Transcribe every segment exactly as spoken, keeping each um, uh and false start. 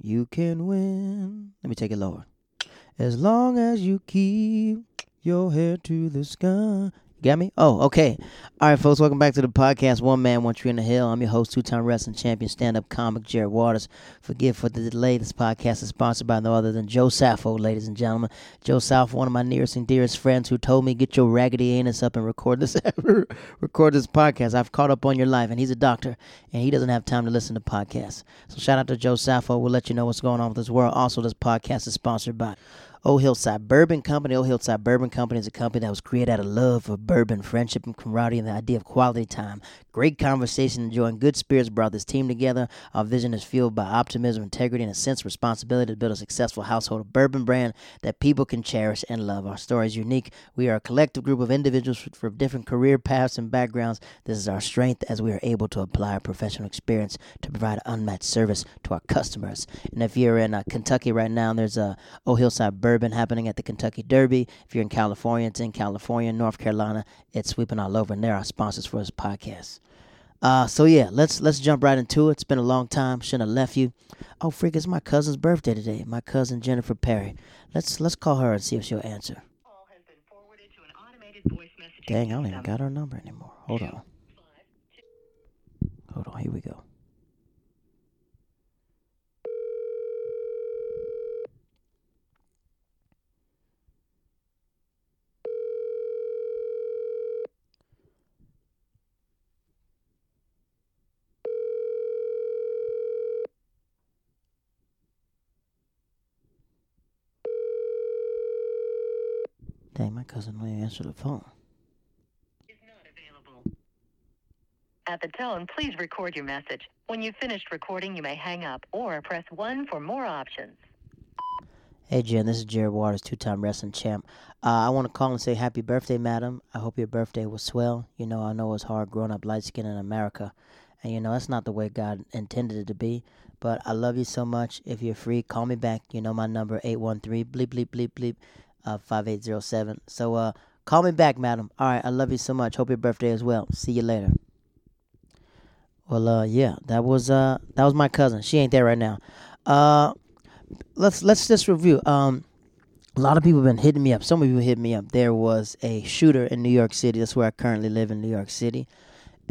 You can win. Let me take it lower. As long as you keep your head to the sky. Got me? Oh, okay. All right, folks, welcome back to the podcast, One Man, One Tree in the Hill. I'm your host, two-time wrestling champion, stand-up comic, Jared Waters. Forgive for the delay. This podcast is sponsored by no other than Joe Saffo, ladies and gentlemen. Joe Saffo, one of my nearest and dearest friends who told me, get your raggedy anus up and record this record this podcast. I've caught up on your life, and he's a doctor, and he doesn't have time to listen to podcasts. So shout out to Joe Saffo. We'll let you know what's going on with this world. Also, this podcast is sponsored by O'Hillside Bourbon Company. O'Hillside Bourbon Company is a company that was created out of love for bourbon, friendship, and camaraderie, and the idea of quality time. Great conversation, enjoying good spirits brought this team together. Our vision is fueled by optimism, integrity, and a sense of responsibility to build a successful household bourbon brand that people can cherish and love. Our story is unique. We are a collective group of individuals from different career paths and backgrounds. This is our strength as we are able to apply our professional experience to provide unmatched service to our customers. And if you're in uh, Kentucky right now, there's a uh, O'Hillside Bourbon Bourbon happening at the Kentucky Derby. If you're in California, it's in California, North Carolina. It's sweeping all over, and they're our sponsors for this podcast. Uh, so yeah, let's let's jump right into it. It's been a long time. Shouldn't have left you. Oh freak, it's my cousin's birthday today. My cousin Jennifer Perry. Let's let's call her and see if she'll answer. Call has been forwarded to an automated voice message. Dang, I don't even got her number anymore. Hold on. Hold on. Here we go. Dang, my cousin won't answer the phone. Is not available. At the tone, please record your message. When you've finished recording, you may hang up or press one for more options. Hey, Jen, this is Jared Waters, two-time wrestling champ. Uh, I want to call and say happy birthday, madam. I hope your birthday was swell. You know, I know it's hard growing up light-skinned in America. And, you know, that's not the way God intended it to be. But I love you so much. If you're free, call me back. You know my number, eight one three, bleep, bleep, bleep, bleep. Uh, five eight zero seven. So uh, call me back, madam. All right, I love you so much. Hope your birthday is well. See you later. Well, uh, yeah, that was uh, that was my cousin. She ain't there right now. Uh, let's let's just review. Um, a lot of people have been hitting me up. Some people hit me up. There was a shooter in New York City. That's where I currently live in New York City.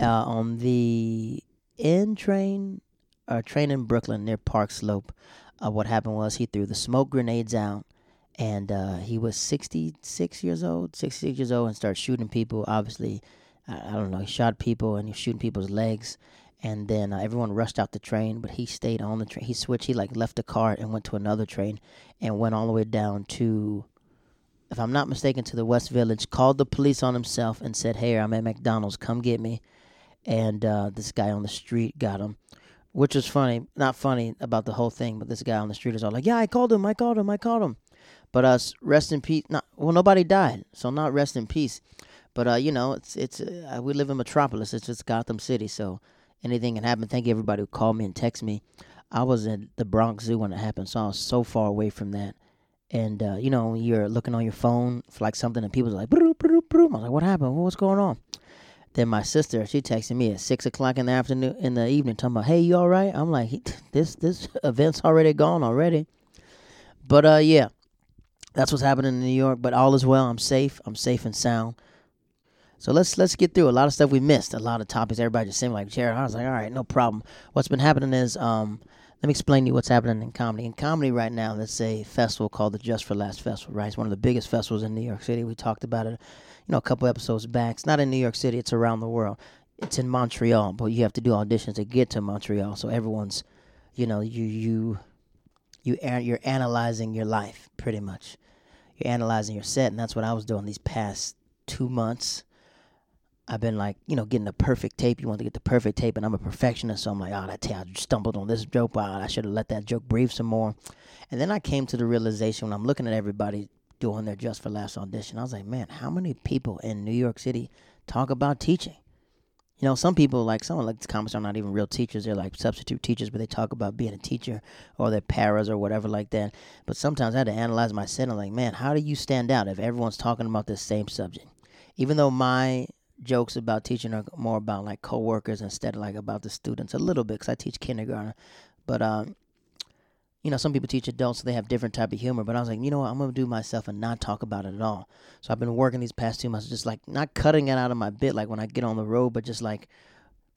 Uh, on the N train or train in Brooklyn near Park Slope. Uh, what happened was he threw the smoke grenades out. And uh, he was sixty-six years old, sixty-six years old, and started shooting people. Obviously, I, I don't know, he shot people and he was shooting people's legs. And then uh, everyone rushed out the train, but he stayed on the train. He switched, he like left the cart and went to another train and went all the way down to, if I'm not mistaken, to the West Village, called the police on himself and said, hey, I'm at McDonald's, come get me. And uh, this guy on the street got him. Which was funny, not funny about the whole thing, but this guy on the street is all like, yeah, I called him, I called him, I called him. But us uh, rest in peace. Not, well, nobody died, so not rest in peace. But uh, you know, it's it's uh, we live in Metropolis. It's just Gotham City, so anything can happen. Thank you everybody who called me and texted me. I was at the Bronx Zoo when it happened, so I was so far away from that. And uh, you know, you're looking on your phone for like something, and people's like, broo, broo, broo. I was like, what happened? What's going on? Then my sister, she texted me at six o'clock in the afternoon, in the evening, talking about, hey, you all right? I'm like, this this event's already gone already. But uh, yeah. That's what's happening in New York, but all is well. I'm safe. I'm safe and sound. So let's let's get through a lot of stuff we missed, a lot of topics. Everybody just seemed like, Jared, I was like, all right, no problem. What's been happening is, um, let me explain to you what's happening in comedy. In comedy right now, there's a festival called the Just for Laughs Festival, right? It's one of the biggest festivals in New York City. We talked about it, you know, a couple episodes back. It's not in New York City. It's around the world. It's in Montreal, but you have to do auditions to get to Montreal. So everyone's, you know, you you you you're analyzing your life pretty much. You're analyzing your set, and that's what I was doing these past two months. I've been like, you know, getting the perfect tape. You want to get the perfect tape, and I'm a perfectionist, so I'm like, oh, that's how I stumbled on this joke. Oh, I should have let that joke breathe some more. And then I came to the realization when I'm looking at everybody doing their Just for Laughs audition, I was like, man, how many people in New York City talk about teaching? You know, some people, like, someone like these comics are not even real teachers. They're, like, substitute teachers, but they talk about being a teacher or they're paras or whatever like that. But sometimes I had to analyze my set. I'm like, man, how do you stand out if everyone's talking about this same subject? Even though my jokes about teaching are more about, like, coworkers instead of, like, about the students a little bit because I teach kindergarten. But um, you know, some people teach adults, so they have different type of humor. But I was like, you know what, I'm going to do myself and not talk about it at all. So I've been working these past two months, just like not cutting it out of my bit, like when I get on the road, but just like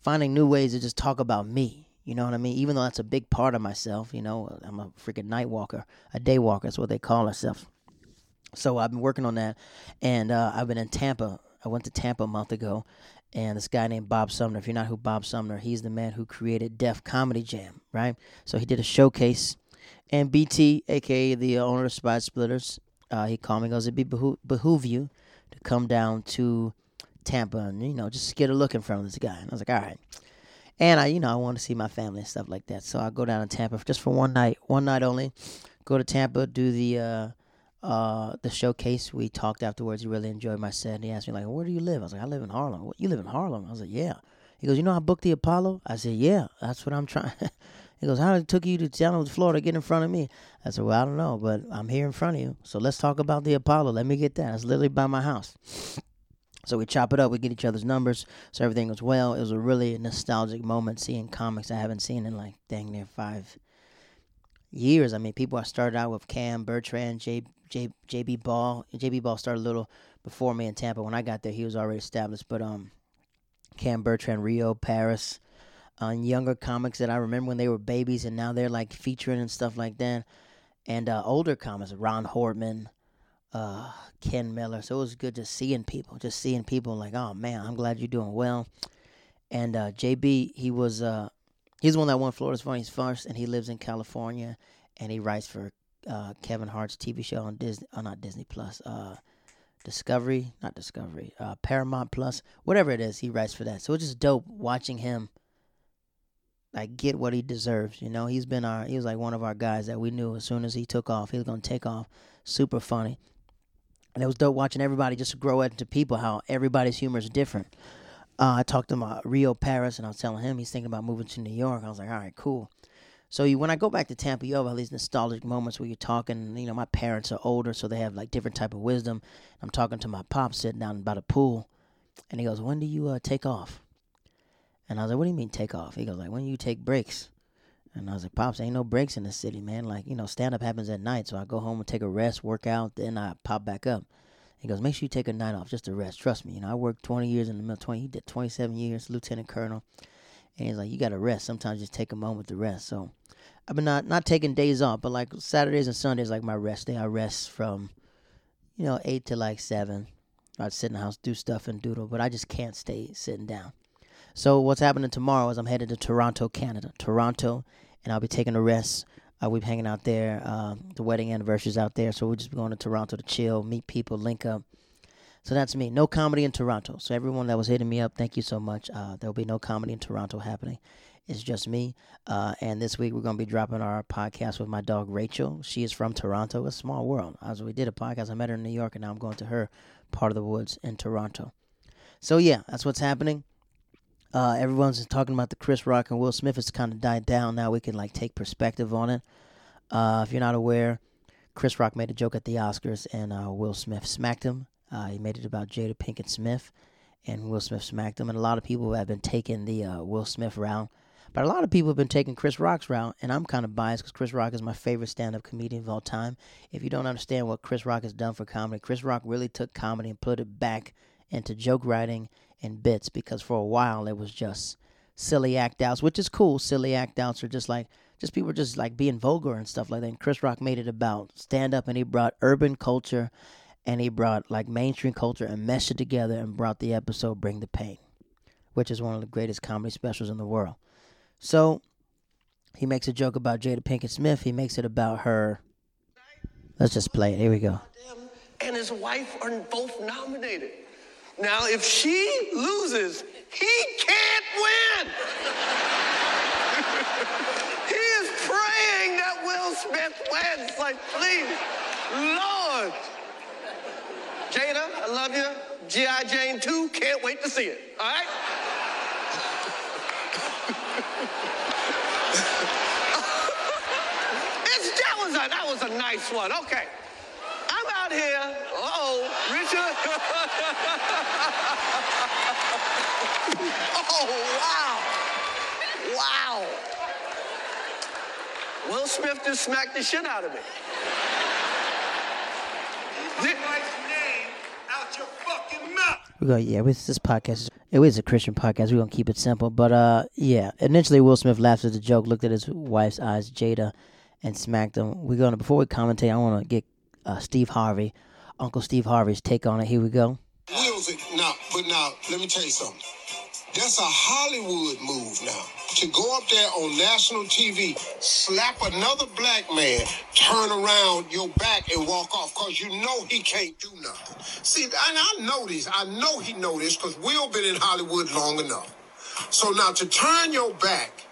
finding new ways to just talk about me. You know what I mean? Even though that's a big part of myself, you know, I'm a freaking night walker, a day walker. That's what they call ourselves. So I've been working on that. And uh, I've been in Tampa. I went to Tampa a month ago. And this guy named Bob Sumner, if you're not who Bob Sumner, he's the man who created Def Comedy Jam, right? So he did a showcase. And B T, a k a the owner of Spy Splitters, uh, he called me and goes, it'd be behoo- behoove you to come down to Tampa and, you know, just get a look in front of this guy. And I was like, all right. And, I, you know, I want to see my family and stuff like that. So I go down to Tampa just for one night, one night only. Go to Tampa, do the uh, uh, the showcase. We talked afterwards. He really enjoyed my set. And he asked me, like, where do you live? I was like, I live in Harlem. What, you live in Harlem? I was like, yeah. He goes, you know I booked the Apollo? I said, yeah, that's what I'm trying. He goes, how did it took you to down to Florida to get in front of me? I said, well, I don't know, but I'm here in front of you. So let's talk about the Apollo. Let me get that. It's literally by my house. So we chop it up, we get each other's numbers, so everything was well. It was a really nostalgic moment seeing comics I haven't seen in like dang near five years. I mean, people I started out with, Cam Bertrand, J, J, JB Ball. J B Ball started a little before me in Tampa. When I got there, he was already established. But um, Cam Bertrand, Rio Paris, uh, younger comics that I remember when they were babies, and now they're like featuring and stuff like that. And uh, older comics, Ron Hortman. Uh, Ken Miller. So it was good just seeing people, just seeing people like, oh man, I'm glad you're doing well. And uh, J B, he was, uh, he's the one that won Florida's Funniest First, and he lives in California, and he writes for uh, Kevin Hart's T V show on Disney, oh, not Disney Plus, uh, Discovery, not Discovery, uh, Paramount Plus, whatever it is, he writes for that. So it's just dope watching him like get what he deserves. You know, he's been our, he was like one of our guys that we knew as soon as he took off, he was gonna take off. Super funny. And it was dope watching everybody just grow into people, how everybody's humor is different. Uh, I talked to my Rio Paris, and I was telling him he's thinking about moving to New York. I was like, all right, cool. So you, when I go back to Tampa, you have all these nostalgic moments where you're talking. You know, my parents are older, so they have, like, different type of wisdom. I'm talking to my pop sitting down by the pool, and he goes, when do you uh, take off? And I was like, what do you mean take off? He goes, like, when do you take breaks? And I was like, Pops, ain't no breaks in the city, man. Like, you know, stand-up happens at night, so I go home and take a rest, work out, then I pop back up. He goes, make sure you take a night off just to rest. Trust me, you know, I worked twenty years in the middle, twenty, he did twenty-seven years, lieutenant colonel. And he's like, you got to rest. Sometimes just take a moment to rest. So I've been not, not taking days off, but, like, Saturdays and Sundays, like, my rest day. I rest from, you know, eight to, like, seven. I'd sit in the house, do stuff and doodle, but I just can't stay sitting down. So what's happening tomorrow is I'm headed to Toronto, Canada. Toronto, and I'll be taking a rest. Uh, we'll be hanging out there. Uh, the wedding anniversary's out there, so we'll just be going to Toronto to chill, meet people, link up. So that's me. No comedy in Toronto. So everyone that was hitting me up, thank you so much. Uh, there'll be no comedy in Toronto happening. It's just me. Uh, and this week we're going to be dropping our podcast with my dog, Rachel. She is from Toronto. It's a small world. As we did a podcast, I met her in New York, and now I'm going to her part of the woods in Toronto. So, yeah, that's what's happening. Uh, everyone's talking about the Chris Rock and Will Smith. It's kind of died down now. We can like take perspective on it. Uh, if you're not aware, Chris Rock made a joke at the Oscars, and uh, Will Smith smacked him. Uh, he made it about Jada Pinkett Smith, and Will Smith smacked him. And a lot of people have been taking the uh, Will Smith route, but a lot of people have been taking Chris Rock's route. And I'm kind of biased because Chris Rock is my favorite stand-up comedian of all time. If you don't understand what Chris Rock has done for comedy, Chris Rock really took comedy and put it back into joke writing and bits, because for a while it was just silly act outs, which is cool. Silly act outs are just like, just people just like being vulgar and stuff like that. And Chris Rock made it about stand up, and he brought urban culture and he brought like mainstream culture and meshed it together and brought the episode Bring the Pain, which is one of the greatest comedy specials in the world. So he makes a joke about Jada Pinkett Smith. He makes it about her. Let's just play it. Here we go. And his wife are both nominated. Now, if she loses, he can't win. He is praying that Will Smith wins. Like, please, Lord. Jada, I love you. G I. Jane two, can't wait to see it. All right? it's, that, was a, that was a nice one. Okay. I'm out here. Uh-oh, Richard. Oh, wow. Wow. Will Smith just smacked the shit out of me. Keep my wife's name out your fucking mouth. We go, yeah, we, this podcast, it was a Christian podcast. We're going to keep it simple. But, uh, yeah, initially Will Smith laughed at the joke, looked at his wife's eyes, Jada, and smacked him. We're going to, before we commentate, I want to get uh, Steve Harvey, Uncle Steve Harvey's take on it. Here we go. Will's, now, but now, let me tell you something. That's a Hollywood move now. To go up there on national T V, slap another black man, turn around your back and walk off because you know he can't do nothing. See, and I know this. I know he know this because Will been in Hollywood long enough. So now to turn your back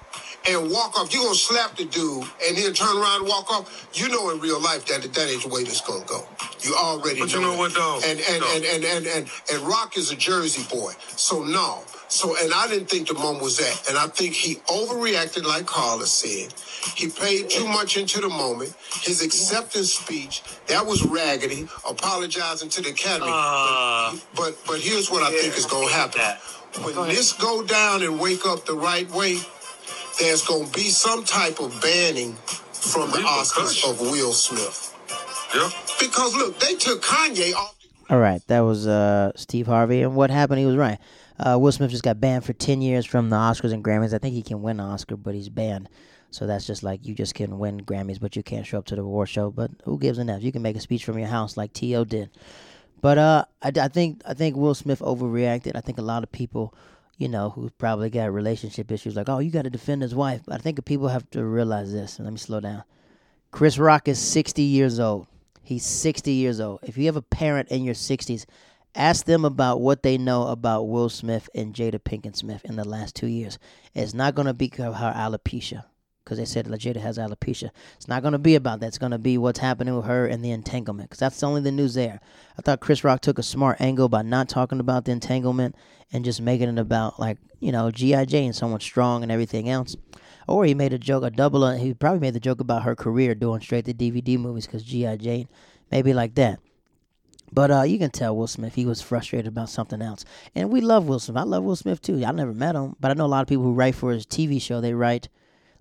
and walk off, you're going to slap the dude and then turn around and walk off. You know in real life that that ain't the way this going to go. You already know. But you know what, though? And, and, and, and, and, and, and Rock is a Jersey boy, so no. So, and I didn't think the moment was that. And I think he overreacted, like Carla said. He played too much into the moment. His acceptance speech, that was raggedy, apologizing to the Academy. Uh, but, but but here's what I yeah, think is going to happen. When go this go down and wake up the right way, there's going to be some type of banning from the Oscars of Will Smith. Yeah. Because, look, they took Kanye off. All right, that was uh, Steve Harvey. And what happened, he was right. Uh, Will Smith just got banned for ten years from the Oscars and Grammys. I think he can win an Oscar, but he's banned. So that's just like you just can win Grammys, but you can't show up to the award show. But who gives an F? You can make a speech from your house like T O did. But uh, I, I think I think Will Smith overreacted. I think a lot of people, you know, who probably got relationship issues like, oh, you got to defend his wife. But I think people have to realize this. And let me slow down. Chris Rock is sixty years old. He's sixty years old. If you have a parent in your sixties, ask them about what they know about Will Smith and Jada Pinkett Smith in the last two years. It's not going to be her alopecia, because they said Jada has alopecia. It's not going to be about that. It's going to be what's happening with her and the entanglement, because that's only the news there. I thought Chris Rock took a smart angle by not talking about the entanglement and just making it about, like, you know, G I Jane and someone strong and everything else. Or he made a joke, a double, he probably made the joke about her career doing straight to D V D movies because G I Jane, maybe like that. But uh, you can tell Will Smith, he was frustrated about something else. And we love Will Smith. I love Will Smith, too. I never met him, but I know a lot of people who write for his T V show. They write,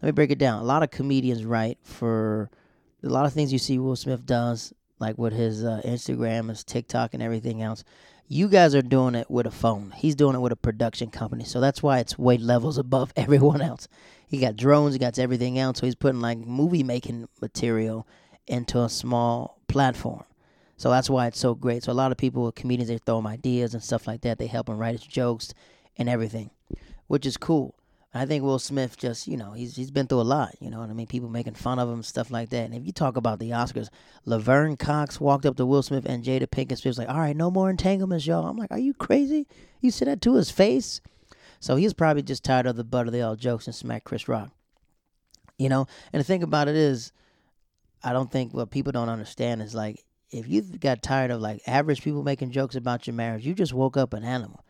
let me break it down. A lot of comedians write for a lot of things you see Will Smith does, like with his uh, Instagram, his TikTok, and everything else. You guys are doing it with a phone. He's doing it with a production company. So that's why it's way levels above everyone else. He got drones. He got everything else. So he's putting, like, movie-making material into a small platform. So that's why it's so great. So a lot of people with comedians, they throw them ideas and stuff like that. They help him write his jokes and everything, which is cool. I think Will Smith just, you know, he's he's been through a lot. You know what I mean? People making fun of him, stuff like that. And if you talk about the Oscars, Laverne Cox walked up to Will Smith and Jada Pinkett Smith was like, all right, no more entanglements, y'all. I'm like, are you crazy? You said that to his face? So he was probably just tired of the butt of the old jokes and smacked Chris Rock. You know? And the thing about it is, I don't think what people don't understand is, like, if you got tired of, like, average people making jokes about your marriage, you just woke up an animal.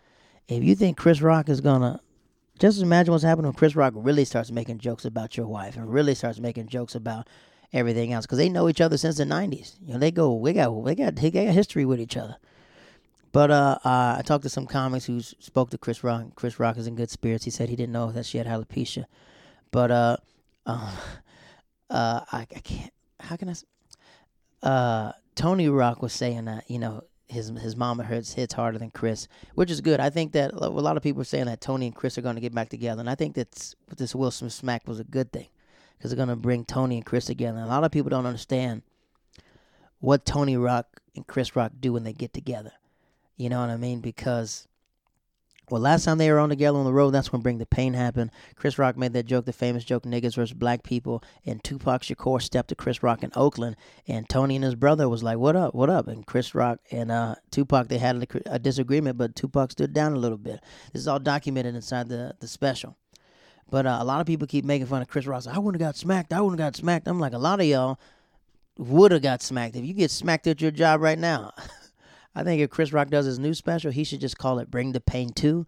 If you think Chris Rock is going to, just imagine what's happening when Chris Rock really starts making jokes about your wife and really starts making jokes about everything else, because they know each other since the nineties. You know, they go, they got, they got, they got history with each other. But uh, uh, I talked to some comics who spoke to Chris Rock. Chris Rock is in good spirits. He said he didn't know that she had alopecia. But uh, um, uh, I, I can't, how can I, uh, Tony Rock was saying that, you know, his his mama hurts hits harder than Chris, which is good. I think that a lot of people are saying that Tony and Chris are going to get back together, and I think that this Will Smith smack was a good thing because they're going to bring Tony and Chris together. And a lot of people don't understand what Tony Rock and Chris Rock do when they get together. You know what I mean? Because, well, last time they were on together on the road, that's when Bring the Pain happened. Chris Rock made that joke, the famous joke, niggas versus black people, and Tupac Shakur stepped to Chris Rock in Oakland, and Tony and his brother was like, what up, what up? And Chris Rock and uh, Tupac, they had a, a disagreement, but Tupac stood down a little bit. This is all documented inside the, the special. But uh, a lot of people keep making fun of Chris Rock. I wouldn't have got smacked, I wouldn't have got smacked. I'm like, a lot of y'all would have got smacked. If you get smacked at your job right now... I think if Chris Rock does his new special, he should just call it Bring the Pain two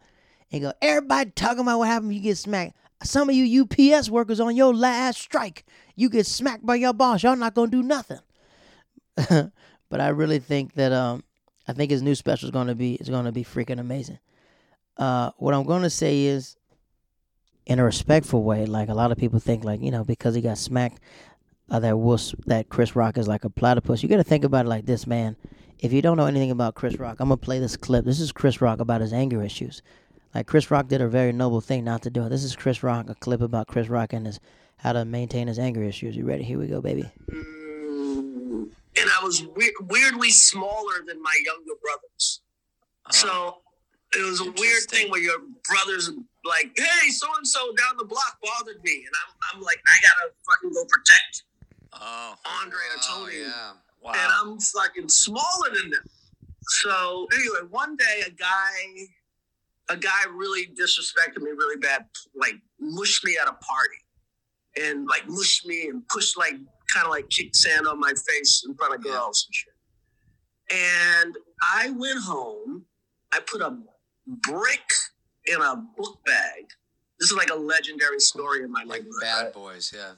and go, everybody talking about what happened when you get smacked. Some of you U P S workers on your last strike, you get smacked by your boss. Y'all not going to do nothing. But I really think that um, I think his new special is going to be is going to be freaking amazing. Uh, what I'm going to say is, in a respectful way. Like, a lot of people think, like, you know, because he got smacked, uh, that wuss, that Chris Rock is like a platypus. You got to think about it like this, man. If you don't know anything about Chris Rock, I'm going to play this clip. This is Chris Rock about his anger issues. Like, Chris Rock did a very noble thing not to do it. This is Chris Rock, a clip about Chris Rock and his, how to maintain his anger issues. You ready? Here we go, baby. And I was we- weirdly smaller than my younger brothers. Uh, so it was a weird thing where your brothers like, hey, so-and-so down the block bothered me. And I'm, I'm like, I got to fucking go protect oh, Andre oh, or Tony. Yeah. Wow. And I'm fucking smaller than them. So anyway, one day a guy... A guy really disrespected me really bad, like mushed me at a party and like mushed me and pushed, like, kind of like kicked sand on my face in front of girls and shit. And I went home, I put a brick in a book bag. This is like a legendary story in my life. Like Bad right? Boys, yeah.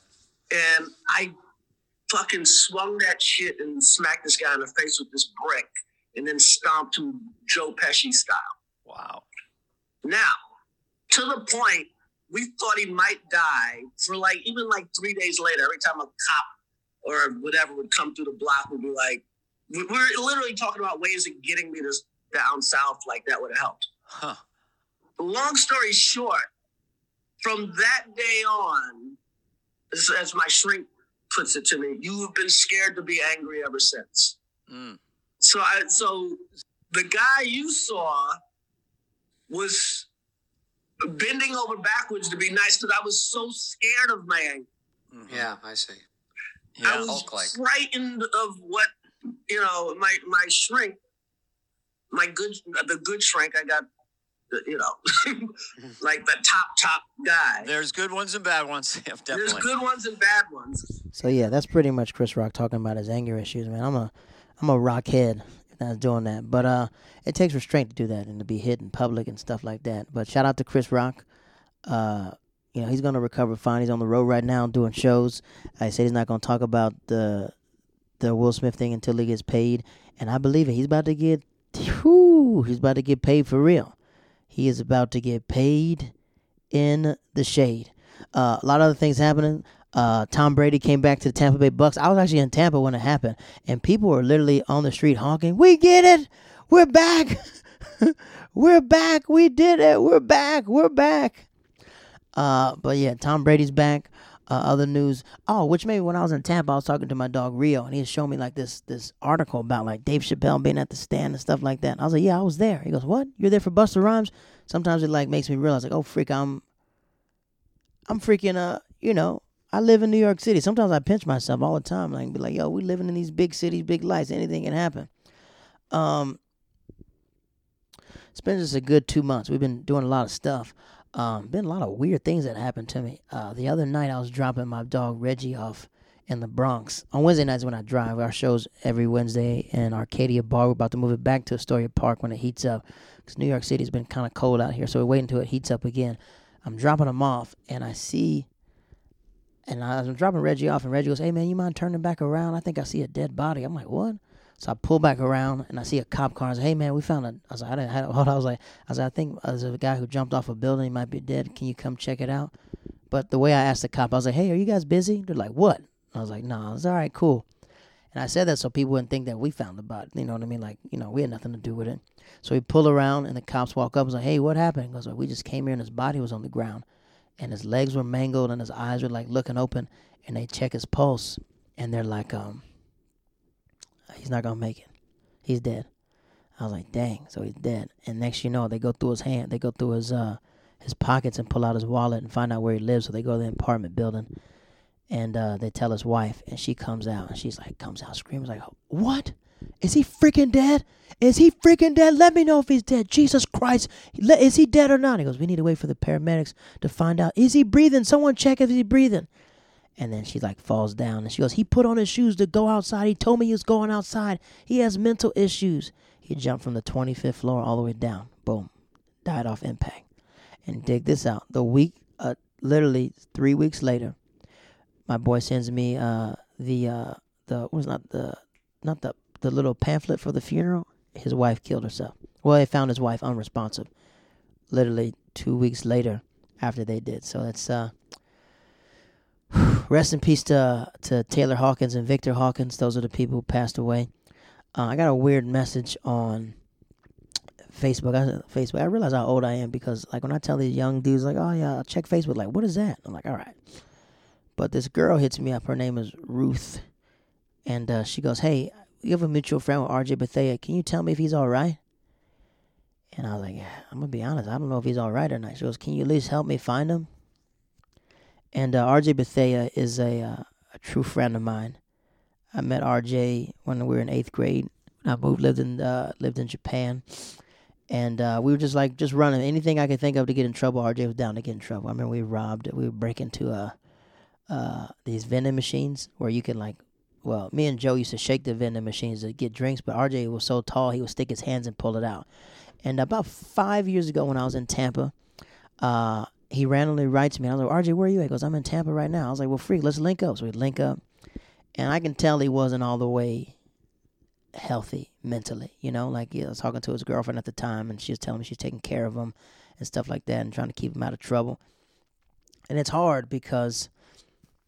And I fucking swung that shit and smacked this guy in the face with this brick and then stomped him Joe Pesci style. Wow. Now, to the point, we thought he might die for like, even like three days later, every time a cop or whatever would come through the block, we'd be like, we were literally talking about ways of getting me to down south, like that would have helped. Huh. Long story short, from that day on, as my shrink puts it to me, you have been scared to be angry ever since. Mm. So, I, so the guy you saw was bending over backwards to be nice because I was so scared of my anger. Mm-hmm. Yeah, I see. Yeah, I was Hulk-like. frightened of what, you know, my, my shrink, my good, the good shrink I got, you know, like the top, top guy. There's good ones and bad ones. Definitely. There's good ones and bad ones. So, yeah, that's pretty much Chris Rock talking about his anger issues, man. I'm a, I'm a rockhead. Not doing that, but uh, it takes restraint to do that and to be hit in public and stuff like that. But shout out to Chris Rock. Uh, you know, he's gonna recover fine. He's on the road right now doing shows. I said he's not gonna talk about the the Will Smith thing until he gets paid, and I believe it. He's about to get, whoo, he's about to get paid for real. He is about to get paid in the shade. Uh, a lot of other things happening. Uh, Tom Brady came back to the Tampa Bay Bucks. I was actually in Tampa when it happened, and people were literally on the street honking, "We get it! We're back! We're back! We did it! We're back! We're back!" Uh, but yeah, Tom Brady's back. Uh, other news. Oh, which maybe when I was in Tampa, I was talking to my dog Rio, and he was showing me like this this article about like Dave Chappelle being at the stand and stuff like that. And I was like, "Yeah, I was there." He goes, "What? You're there for Busta Rhymes?" Sometimes it like makes me realize, like, "Oh, freak! I'm, I'm freaking uh, you know." I live in New York City. Sometimes I pinch myself all the time, like, be like, yo, we living in these big cities, big lights. Anything can happen. Um, it's been just a good two months. We've been doing a lot of stuff. Um, been a lot of weird things that happened to me. Uh, the other night I was dropping my dog Reggie off in the Bronx. On Wednesday nights when I drive, our show's every Wednesday in Arcadia Bar. We're about to move it back to Astoria Park when it heats up, because New York City's been kind of cold out here, so we're waiting until it heats up again. I'm dropping him off, and I see... And I was dropping Reggie off, and Reggie goes, "Hey, man, you mind turning back around? I think I see a dead body." I'm like, "What?" So I pull back around, and I see a cop car. I was like, "Hey, man, we found a..." I was like, I, didn't, I, I was like, I, was like, I think there's a guy who jumped off a building. He might be dead. Can you come check it out?" But the way I asked the cop, I was like, "Hey, are you guys busy?" They're like, "What?" I was like, "Nah." I was like, "All right, cool." And I said that so people wouldn't think that we found the body. You know what I mean? Like, you know, we had nothing to do with it. So we pull around, and the cops walk up. I was like, "Hey, what happened?" He goes, "Well, we just came here, and his body was on the ground. And his legs were mangled, and his eyes were, like, looking open." And they check his pulse, and they're like, um, he's not going to make it. He's dead. I was like, dang, so he's dead. And next you know, they go through his hand. They go through his uh, his pockets and pull out his wallet and find out where he lives. So they go to the apartment building, and uh, they tell his wife, and she comes out. And she's like, comes out screaming, like, "What? Is he freaking dead? Is he freaking dead? Let me know if he's dead. Jesus Christ. Is he dead or not?" He goes, "We need to wait for the paramedics to find out. Is he breathing? Someone check if he's breathing." And then she like falls down and she goes, "He put on his shoes to go outside. He told me he was going outside. He has mental issues." He jumped from the twenty-fifth floor all the way down. Boom. Died off impact. And dig this out. The week, uh, literally three weeks later, my boy sends me uh, the, uh, the, what was not the, not the, the little pamphlet for the funeral. His wife killed herself. Well, they found his wife unresponsive. Literally two weeks later, after they did. So that's uh, rest in peace to to Taylor Hawkins and Victor Hawkins. Those are the people who passed away. Uh, I got a weird message on Facebook. I, Facebook. I realize how old I am because, like, when I tell these young dudes, like, oh yeah, I'll check Facebook. Like, what is that? I'm like, all right. But this girl hits me up. Her name is Ruth, and uh, she goes, "Hey, you have a mutual friend with R J. Bethea. Can you tell me if he's all right?" And I was like, I'm going to be honest. I don't know if he's all right or not. She goes, can you at least help me find him? And uh, R J. Bethea is a, uh, a true friend of mine. I met R J when we were in eighth grade. I moved, lived in uh, lived in Japan. And uh, we were just like, just running. Anything I could think of to get in trouble, R J was down to get in trouble. I remember we robbed, we would break into uh, uh, these vending machines where you could like, well, me and Joe used to shake the vending machines to get drinks, but R J was so tall, he would stick his hands and pull it out. And about five years ago when I was in Tampa, uh, he randomly writes me. I was like, R J, where are you? He goes, I'm in Tampa right now. I was like, well, freak, let's link up. So we link up. And I can tell he wasn't all the way healthy mentally. You know, like yeah, I was talking to his girlfriend at the time, and she was telling me she's taking care of him and stuff like that and trying to keep him out of trouble. And it's hard because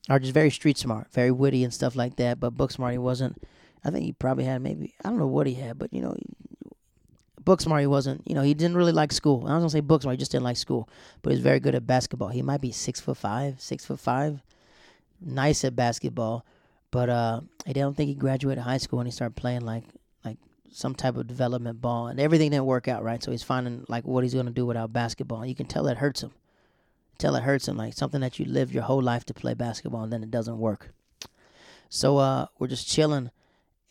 R J's very street smart, very witty and stuff like that, but book smart he wasn't. I think he probably had maybe, I don't know what he had, but, you know, book smart he wasn't, you know, he didn't really like school. I was gonna say book smart, he just didn't like school. But he's very good at basketball. He might be six foot five, six foot five, nice at basketball. But uh, I don't think he graduated high school and he started playing like like some type of development ball, and everything didn't work out right. So he's finding like what he's gonna do without basketball. And you can tell that hurts him. Tell it hurts him like something that you live your whole life to play basketball, and then it doesn't work. So uh, we're just chilling,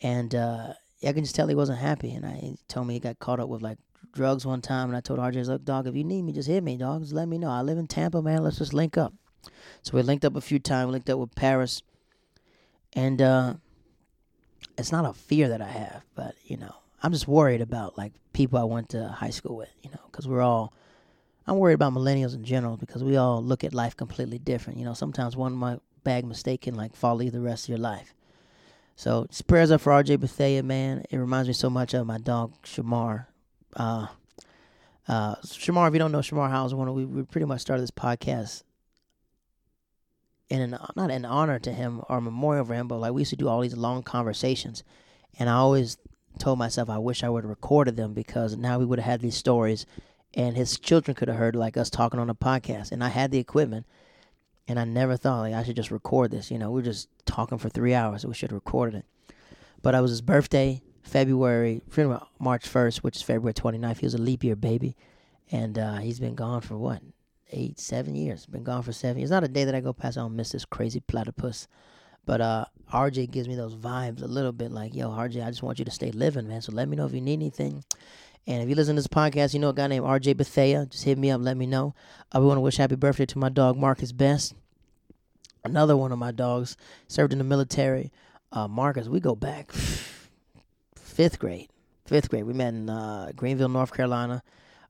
and. Uh, I can just tell he wasn't happy, and I, he told me he got caught up with, like, drugs one time, and I told R J, look, dog, if you need me, just hit me, dog, just let me know. I live in Tampa, man, let's just link up. So we linked up a few times, linked up with Paris, and uh, it's not a fear that I have, but, you know, I'm just worried about, like, people I went to high school with, you know, because we're all, I'm worried about millennials in general, because we all look at life completely different, you know, sometimes one bad mistake can, like, follow you the rest of your life. So, just prayers up for R J. Bethea, man. It reminds me so much of my dog, Shamar. Uh, uh, Shamar, if you don't know Shamar House, we, we pretty much started this podcast in an, not in honor to him or memorial for him, but like we used to do all these long conversations. And I always told myself I wish I would have recorded them because now we would have had these stories and his children could have heard like us talking on a podcast. And I had the equipment. And I never thought, like, I should just record this. You know, we were just talking for three hours. So we should have recorded it. But it was his birthday, February, March first, which is February twenty-ninth. He was a leap year baby. And uh, he's been gone for, what, eight, seven years. Been gone for seven years. Not a day that I go past, I don't miss this crazy platypus. But uh, R J gives me those vibes a little bit like, yo, R J, I just want you to stay living, man. So let me know if you need anything. And if you listen to this podcast, you know a guy named R J. Bethea. Just hit me up, let me know. I want to wish happy birthday to my dog, Marcus Best. Another one of my dogs, served in the military. Uh, Marcus, we go back fifth grade. Fifth grade. We met in uh, Greenville, North Carolina.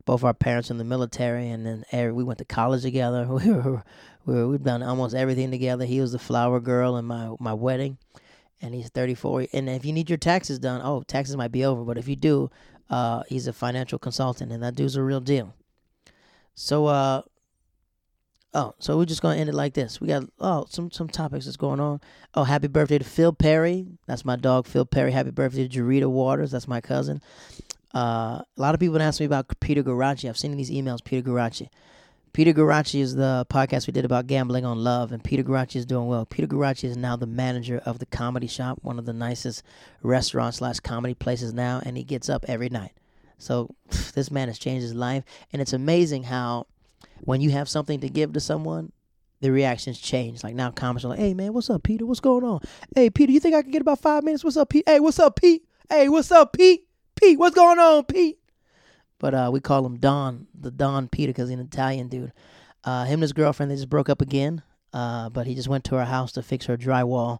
Both our parents in the military, and then every, we went to college together. We were, we were, we've done almost everything together. He was the flower girl in my, my wedding, and he's thirty-four. And if you need your taxes done, oh, taxes might be over, but if you do, Uh, he's a financial consultant, and that dude's a real deal. So, uh, oh, so we're just going to end it like this. We got, oh, some, some topics that's going on. Oh, happy birthday to Phil Perry. That's my dog, Phil Perry. Happy birthday to Jarita Waters. That's my cousin. Uh, a lot of people ask me about Peter Gerace. I've seen these emails, Peter Gerace. Peter Gerace is the podcast we did about gambling on love, and Peter Gerace is doing well. Peter Gerace is now the manager of the Comedy Shop, one of the nicest restaurants slash comedy places now, and he gets up every night. So this man has changed his life, and it's amazing how when you have something to give to someone, the reactions change. Like now comments are like, hey, man, what's up, Peter? What's going on? Hey, Peter, you think I can get about five minutes? What's up, Pete? Hey, what's up, Pete? Hey, what's up, Pete? Pete, what's going on, Pete? But uh, we call him Don, the Don Peter, because he's an Italian dude. Uh, him and his girlfriend, they just broke up again. Uh, but he just went to her house to fix her drywall.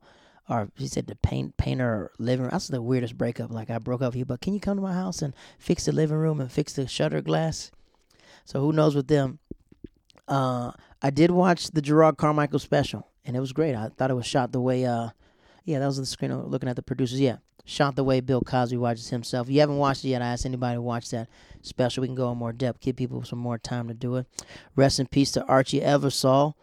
Or he said to paint, paint her living room. That's the weirdest breakup. Like, I broke up with you, but can you come to my house and fix the living room and fix the shutter glass? So who knows with them. Uh, I did watch the Gerard Carmichael special, and it was great. I thought it was shot the way uh, Yeah, that was the screen looking at the producers. Yeah, Shot the Way Bill Cosby Watches Himself. If you haven't watched it yet, I ask anybody to watch that special. We can go in more depth, give people some more time to do it. Rest in peace to Archie Eversole.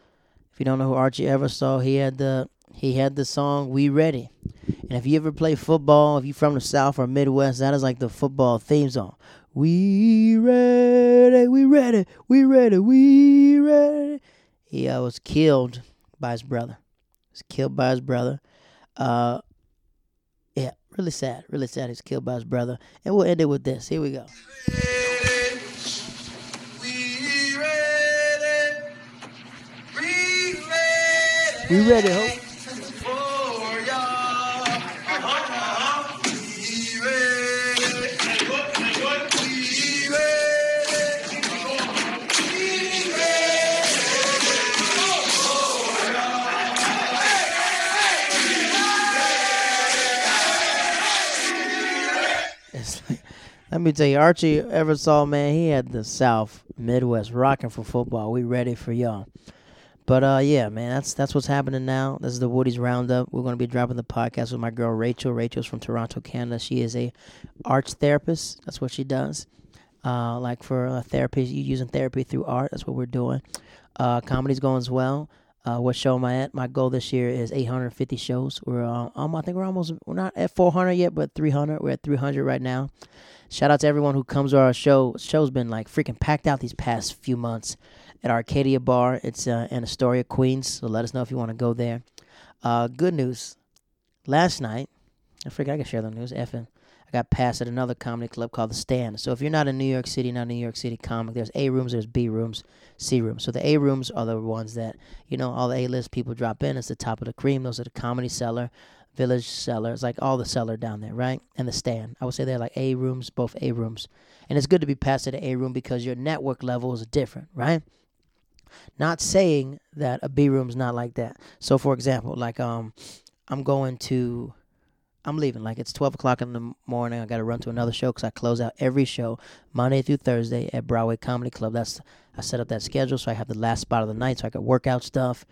If you don't know who Archie Eversole, he had the he had the song We Ready. And if you ever play football, if you're from the South or Midwest, that is like the football theme song. We ready, we ready, we ready, we ready. He uh, was killed by his brother. He was killed by his brother. Uh, yeah, really sad, really sad he was killed by his brother. And we'll end it with this. Here we go. We ready, we ready, we ready, hope. Let me tell you, Archie Eversole, man, he had the South Midwest rocking for football. We ready for y'all. But, uh, yeah, man, that's that's what's happening now. This is the Woody's Roundup. We're going to be dropping the podcast with my girl, Rachel. Rachel's from Toronto, Canada. She is a arts therapist. That's what she does. Uh, like for uh, therapy, you using therapy through art. That's what we're doing. Uh, comedy's going as well. Uh, what show am I at? My goal this year is eight hundred fifty shows. We're uh, um, I think we're almost, we're not at four hundred yet, but three hundred. We're at three hundred right now. Shout out to everyone who comes to our show. Show's been like freaking packed out these past few months at Arcadia Bar. It's uh, in Astoria, Queens. So let us know if you want to go there. Uh, good news. Last night, I forgot I can share the news. Effing, I got passed at another comedy club called The Stand. So if you're not in New York City, not a New York City comic, there's A rooms, there's B rooms, C rooms. So the A rooms are the ones that, you know, all the A-list people drop in. It's the top of the cream. Those are the Comedy Cellar, Village Cellar. It's like all the cellar down there, right? And The Stand. I would say they're like A rooms, both A rooms. And it's good to be passed at an A room because your network level is different, right? Not saying that a B room's not like that. So for example, like um, I'm going to... I'm leaving. Like, it's twelve o'clock in the morning. I got to run to another show because I close out every show Monday through Thursday at Broadway Comedy Club. That's I set up that schedule so I have the last spot of the night so I can work out stuff,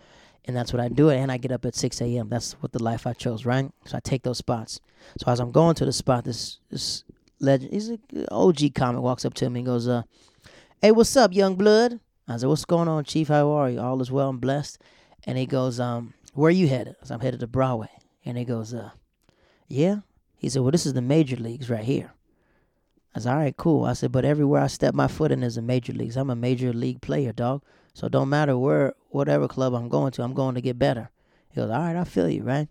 and that's what I do. And I get up at six a.m. That's what the life I chose, right? So I take those spots. So as I'm going to the spot, this, this legend, he's an O G comic, walks up to me and goes, uh, hey, what's up, young blood? I said, what's going on, Chief? How are you? All is well. I'm blessed. And he goes, um, where are you headed? I said, I'm headed to Broadway. And he goes, uh, yeah? He said, well, this is the major leagues right here. I said, all right, cool. I said, but everywhere I step my foot in is a major leagues. I'm a major league player, dog. So it don't matter where, whatever club I'm going to, I'm going to get better. He goes, all right, I feel you, right?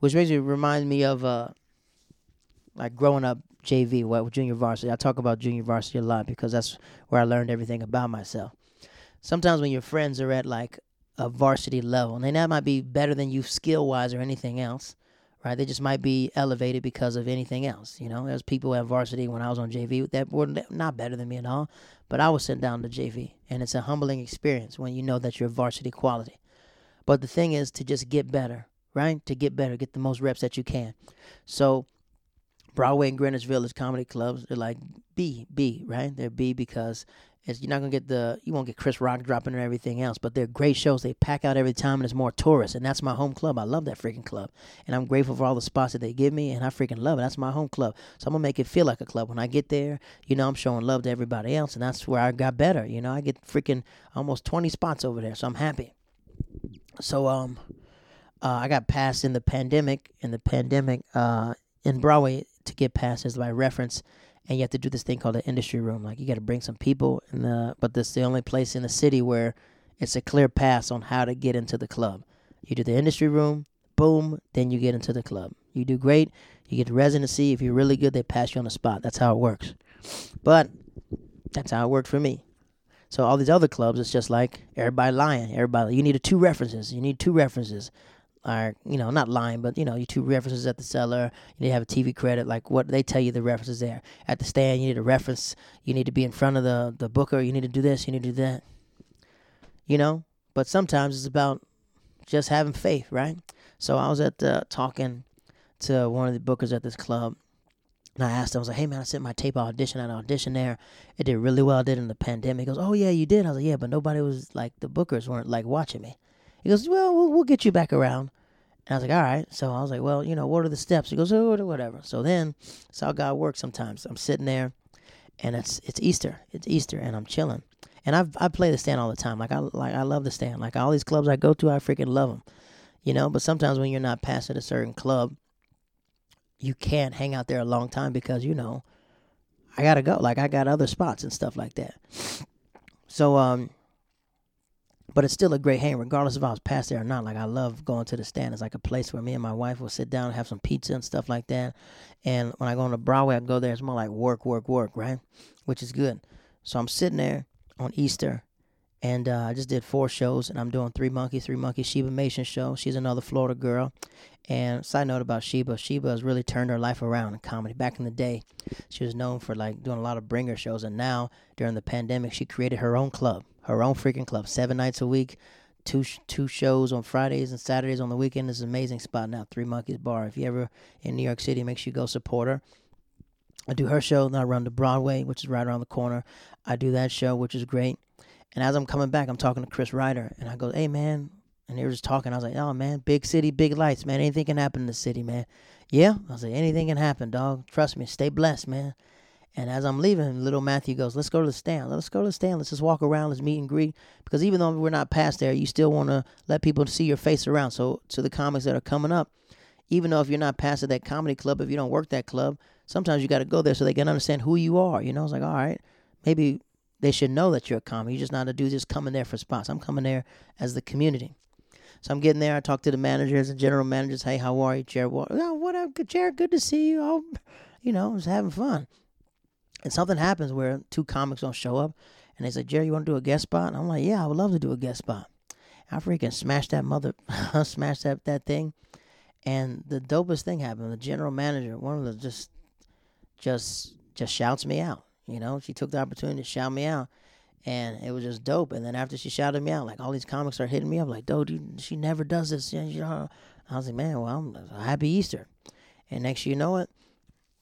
Which basically reminds me of, uh, like, growing up J V, well, junior varsity. I talk about junior varsity a lot because that's where I learned everything about myself. Sometimes when your friends are at, like, a varsity level, and that might be better than you skill-wise or anything else, right? They just might be elevated because of anything else. You know, there's people at varsity when I was on J V that were not better than me at all, but I was sent down to J V, and it's a humbling experience when you know that you're varsity quality. But the thing is to just get better, right? To get better, get the most reps that you can. So Broadway and Greenwich Village comedy clubs are like B, B, right? They're B because it's, you're not going to get the, you won't get Chris Rock dropping and everything else, but they're great shows. They pack out every time and it's more tourists, and that's my home club. I love that freaking club, and I'm grateful for all the spots that they give me, and I freaking love it. That's my home club, so I'm going to make it feel like a club. When I get there, you know, I'm showing love to everybody else, and that's where I got better. You know, I get freaking almost twenty spots over there, so I'm happy. So um, uh, I got passed in the pandemic, in the pandemic uh, in Broadway to get passed is by reference. And you have to do this thing called an industry room. Like, you got to bring some people, in the, but this is the only place in the city where it's a clear pass on how to get into the club. You do the industry room, boom, then you get into the club. You do great, you get the residency. If you're really good, they pass you on the spot. That's how it works. But that's how it worked for me. So all these other clubs, it's just like everybody lying. Everybody, you need two references. You need two references. Are, you know, not lying, but, you know, your two references at the cellar, you need to have a T V credit, like what they tell you the references there. At the stand, you need a reference, you need to be in front of the, the booker, you need to do this, you need to do that, you know? But sometimes it's about just having faith, right? So I was at the, talking to one of the bookers at this club, and I asked him, I was like, hey, man, I sent my tape audition at an audition there. It did really well, I did in the pandemic. He goes, oh, yeah, you did. I was like, yeah, but nobody was, like, the bookers weren't, like, watching me. He goes, well, we'll, we'll get you back around. And I was like, all right. So I was like, well, you know, what are the steps? He goes, oh, whatever. So then, that's how God works sometimes. I'm sitting there, and it's it's Easter. It's Easter, and I'm chilling. And I I play the stand all the time. Like I like I love the stand. Like all these clubs I go to, I freaking love them. You know, but sometimes when you're not past at a certain club, you can't hang out there a long time because, you know, I got to go. Like I got other spots and stuff like that. So, um, but it's still a great hang, regardless if I was past there or not. Like, I love going to the stand. It's like a place where me and my wife will sit down and have some pizza and stuff like that. And when I go on the Broadway, I go there. It's more like work, work, work, right? Which is good. So I'm sitting there on Easter, and uh, I just did four shows, and I'm doing Three Monkeys, Three Monkeys, Sheba Mason show. She's another Florida girl. And side note about Sheba, Sheba has really turned her life around in comedy. Back in the day, she was known for, like, doing a lot of bringer shows, and now, during the pandemic, she created her own club, her own freaking club, seven nights a week, two two shows on Fridays and Saturdays on the weekend. It's an amazing spot now, Three Monkeys Bar. If you're ever in New York City, make sure you go support her. I do her show, then I run to Broadway, which is right around the corner. I do that show, which is great. And as I'm coming back, I'm talking to Chris Ryder, and I go, hey, man. And they were just talking. I was like, oh, man, big city, big lights, man. Anything can happen in the city, man. Yeah? I was like, anything can happen, dog. Trust me. Stay blessed, man. And as I'm leaving, little Matthew goes, let's go to the stand. Let's go to the stand. Let's just walk around. Let's meet and greet. Because even though we're not past there, you still want to let people see your face around. So to the comics that are coming up, even though if you're not past at that comedy club, if you don't work that club, sometimes you got to go there so they can understand who you are. You know, it's like, all right, maybe they should know that you're a comic. You're just not a dude just coming there for spots. I'm coming there as the community. So I'm getting there. I talk to the managers and general managers. Hey, how are you, Jared? Oh, what up, Jared? Good to see you. Oh, you know, just having fun. And something happens where two comics don't show up. And they say, Jared, you want to do a guest spot? And I'm like, yeah, I would love to do a guest spot. I freaking smashed that mother, smashed that, that thing. And the dopest thing happened. The general manager, one of the just, just, just shouts me out. You know, she took the opportunity to shout me out. And it was just dope. And then after she shouted me out, like, all these comics are hitting me up. Like, dude, you, she never does this. You know, I was like, man, well, I'm a happy Easter. And next year, you know what?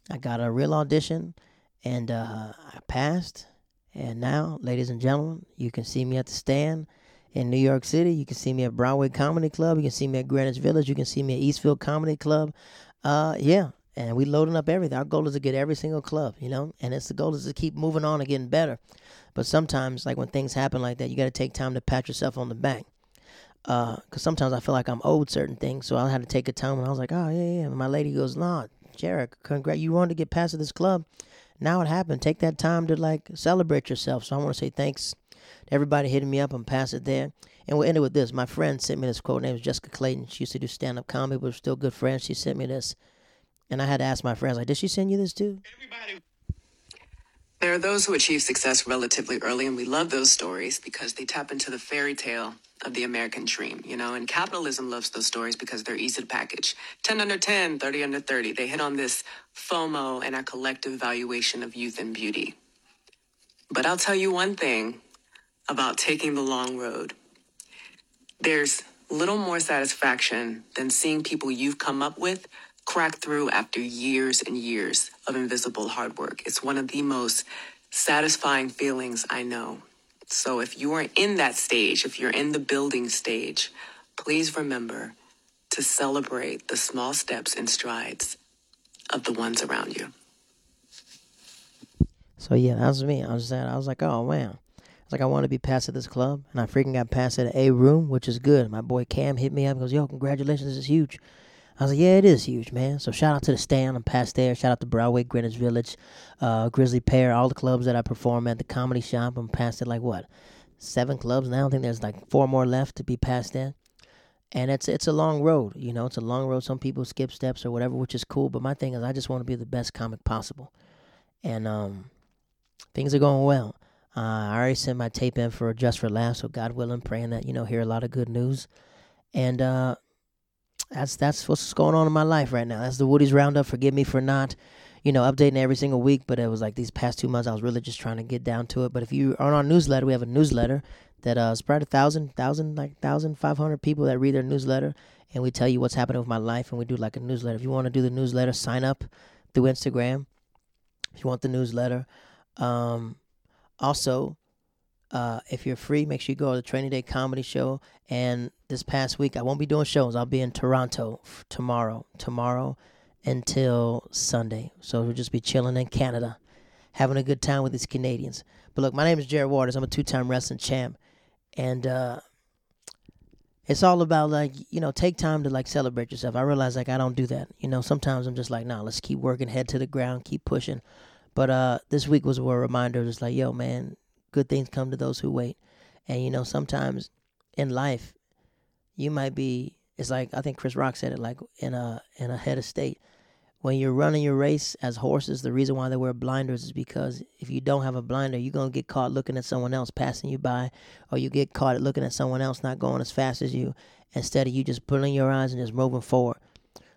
I got a real audition, and uh, I passed. And now, ladies and gentlemen, you can see me at the stand in New York City. You can see me at Broadway Comedy Club. You can see me at Greenwich Village. You can see me at Eastfield Comedy Club. Uh, yeah. And we loading up everything. Our goal is to get every single club, you know? And it's the goal is to keep moving on and getting better. But sometimes, like, when things happen like that, you got to take time to pat yourself on the back. Because uh, sometimes I feel like I'm owed certain things, so I had to take a time when I was like, oh, yeah, yeah. And my lady goes, nah, Jarek, congrats. You wanted to get past this club. Now it happened. Take that time to, like, celebrate yourself. So I want to say thanks to everybody hitting me up. I'm past it there. And we'll end it with this. My friend sent me this quote. Her name is Jessica Clayton. She used to do stand-up comedy, but we're still good friends. She sent me this. And I had to ask my friends, like, did she send you this too? Everybody. There are those who achieve success relatively early, and we love those stories because they tap into the fairy tale of the American dream, you know, and capitalism loves those stories because they're easy to package. ten under ten, thirty under thirty. They hit on this FOMO and our collective valuation of youth and beauty. But I'll tell you one thing about taking the long road. There's little more satisfaction than seeing people you've come up with crack through after years and years of invisible hard work. It's one of the most satisfying feelings I know. So if you are in that stage, if you're in the building stage, please remember to celebrate the small steps and strides of the ones around you. So yeah, that was me. I was saying, I was like, oh man. It's like, I want to be past at this club, and I freaking got past at A room, which is good. My boy Cam hit me up and goes, yo, congratulations, this is huge. I was like, yeah, it is huge, man. So shout out to the stand. I'm past there. Shout out to Broadway, Greenwich Village, uh, Grizzly Pear, all the clubs that I perform at, the Comedy Shop. I'm past it like, what, seven clubs now? I think there's like four more left to be past there. And it's it's a long road, you know. It's a long road. Some people skip steps or whatever, which is cool. But my thing is, I just want to be the best comic possible. And um, things are going well. Uh, I already sent my tape in for Just for Laughs, so God willing, praying that, you know, hear a lot of good news. And, uh... That's that's what's going on in my life right now. That's the Woody's Roundup. Forgive me for not, you know, updating every single week. But it was like these past two months, I was really just trying to get down to it. But if you are on our newsletter, we have a newsletter that uh, is probably a thousand, thousand, like thousand five hundred people that read their newsletter, and we tell you what's happening with my life, and we do like a newsletter. If you want to do the newsletter, sign up through Instagram. If you want the newsletter, um, also. Uh, if you're free, make sure you go to the Training Day Comedy Show. And this past week, I won't be doing shows. I'll be in Toronto f- tomorrow, tomorrow until Sunday. So we'll just be chilling in Canada, having a good time with these Canadians. But look, my name is Jared Waters. I'm a two-time wrestling champ. And uh, it's all about, like, you know, take time to, like, celebrate yourself. I realize, like, I don't do that. You know, sometimes I'm just like, nah, let's keep working, head to the ground, keep pushing. But uh, this week was a reminder. It's like, yo, man, good things come to those who wait. And, you know, sometimes in life, you might be, it's like, I think Chris Rock said it, like, in a in a head of state. When you're running your race as horses, the reason why they wear blinders is because if you don't have a blinder, you're going to get caught looking at someone else passing you by, or you get caught looking at someone else not going as fast as you, instead of you just pulling your eyes and just moving forward.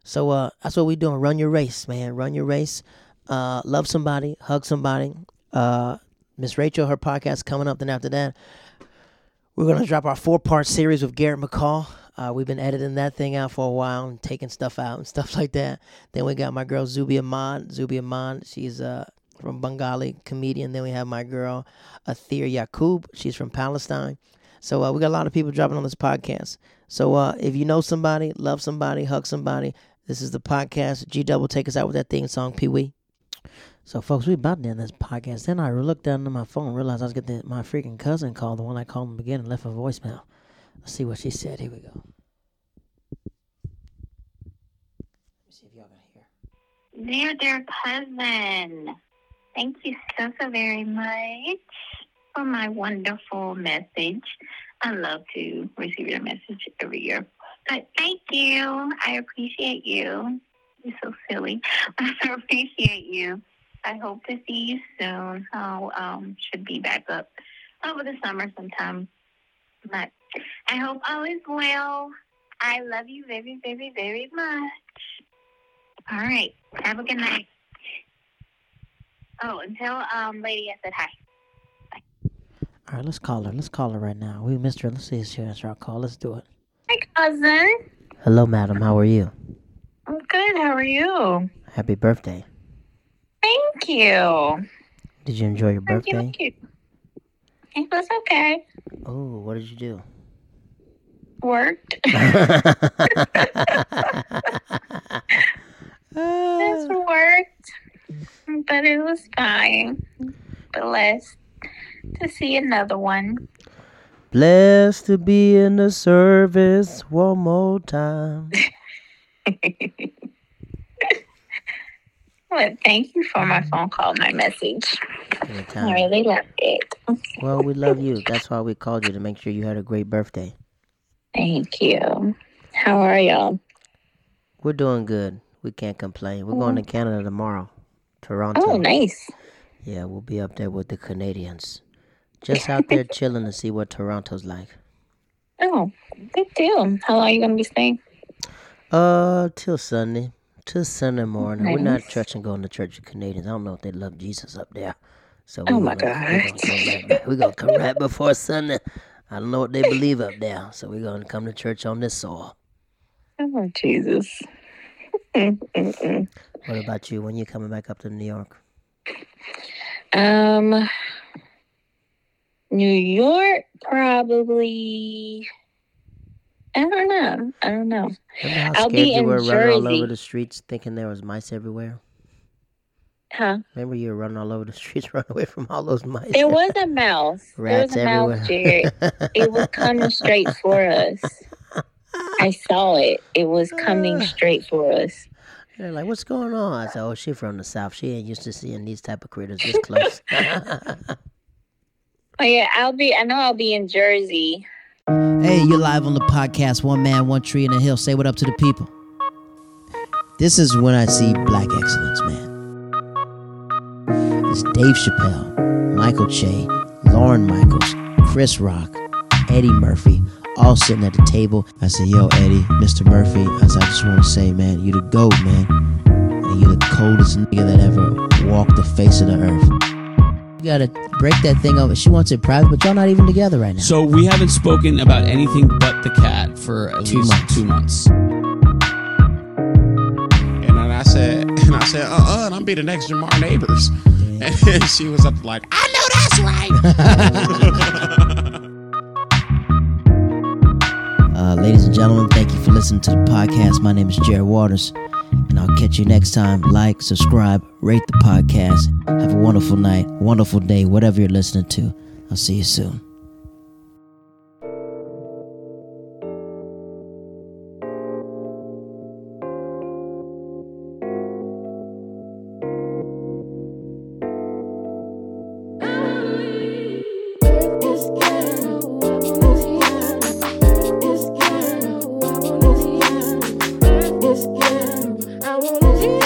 So uh, that's what we're doing. Run your race, man. Run your race. Uh, love somebody. Hug somebody. Uh Miss Rachel, her podcast coming up. Then after that, we're going to drop our four-part series with Garrett McCall. Uh, we've been editing that thing out for a while and taking stuff out and stuff like that. Then we got my girl, Zubi Ahmad. Zubi Ahmad, she's uh, from Bengali, comedian. Then we have my girl, Athir Yaqub. She's from Palestine. So uh, we got a lot of people dropping on this podcast. So uh, if you know somebody, love somebody, hug somebody, this is the podcast. G-Double, take us out with that theme song, Pee-Wee. So, folks, we about to end this podcast. Then I looked down at my phone and realized I was getting my freaking cousin called, the one I called him again and left a voicemail. Let's see what she said. Here we go. Let me see if y'all can hear. Dear, dear cousin, thank you so, so very much for my wonderful message. I love to receive your message every year. But thank you. I appreciate you. You're so silly. I appreciate you. I hope to see you soon. I um, should be back up over the summer sometime. But I hope all is well. I love you very, very, very much. All right. Have a good night. Oh, and tell um, Lady I said hi. Bye. All right, let's call her. Let's call her right now. We missed her. Let's see if she answers our call. Let's do it. Hi, cousin. Hello, madam. How are you? I'm good. How are you? Happy birthday. Thank you. Did you enjoy your birthday? Thank you. It was okay. Oh, what did you do? Worked. Just worked, but it was fine. Blessed to see another one. Blessed to be in the service one more time. Well, thank you for my phone call, my message. Anytime. I really loved it. Well, we love you. That's why we called you, to make sure you had a great birthday. Thank you. How are y'all? We're doing good. We can't complain. We're going to Canada tomorrow. Toronto. Oh, nice. Yeah, we'll be up there with the Canadians. Just out there chilling to see what Toronto's like. Oh, good deal. How long are you going to be staying? Uh, till Sunday. Till Sunday morning. Nice. We're not church and going to church of Canadians. I don't know if they love Jesus up there. So oh my gonna, God. We're going to come right before Sunday. I don't know what they believe up there. So we're going to come to church on this soil. Oh, Jesus. What about you? When you coming back up to New York? Um, New York probably... I don't know. I don't know. Remember how I'll scared be you were in running Jersey. All over the streets thinking there was mice everywhere? Huh? Remember you were running all over the streets, running away from all those mice? There was a mouse. Rats there was a everywhere. Mouse, Jared. It was coming straight for us. I saw it. It was coming straight for us. They're like, what's going on? I said, oh, she from the South. She ain't used to seeing these type of critters this close. Oh, yeah. I'll be, I know I'll be in Jersey. Hey, you're live on the podcast, One Man, One Tree and a Hill. Say what up to the people. This is when I see black excellence, man. It's Dave Chappelle, Michael Che, Lauren Michaels, Chris Rock, Eddie Murphy, all sitting at the table. I said, yo, Eddie, Mister Murphy, I said, I just want to say, man, you the GOAT, man. And you're the coldest nigga that ever walked the face of the earth. You gotta break that thing over. She wants it private, but y'all not even together right now. So we haven't spoken about anything but the cat for at two least months. two months. And then I said, and I said, uh-uh, and I'm be the next Jamar Neighbors. Yeah. And she was up like, I know that's right. uh, ladies and gentlemen, thank you for listening to the podcast. My name is Jared Waters, and I'll catch you next time. Like, subscribe, rate the podcast. Have a wonderful night, wonderful day, whatever you're listening to. I'll see you soon. I wanna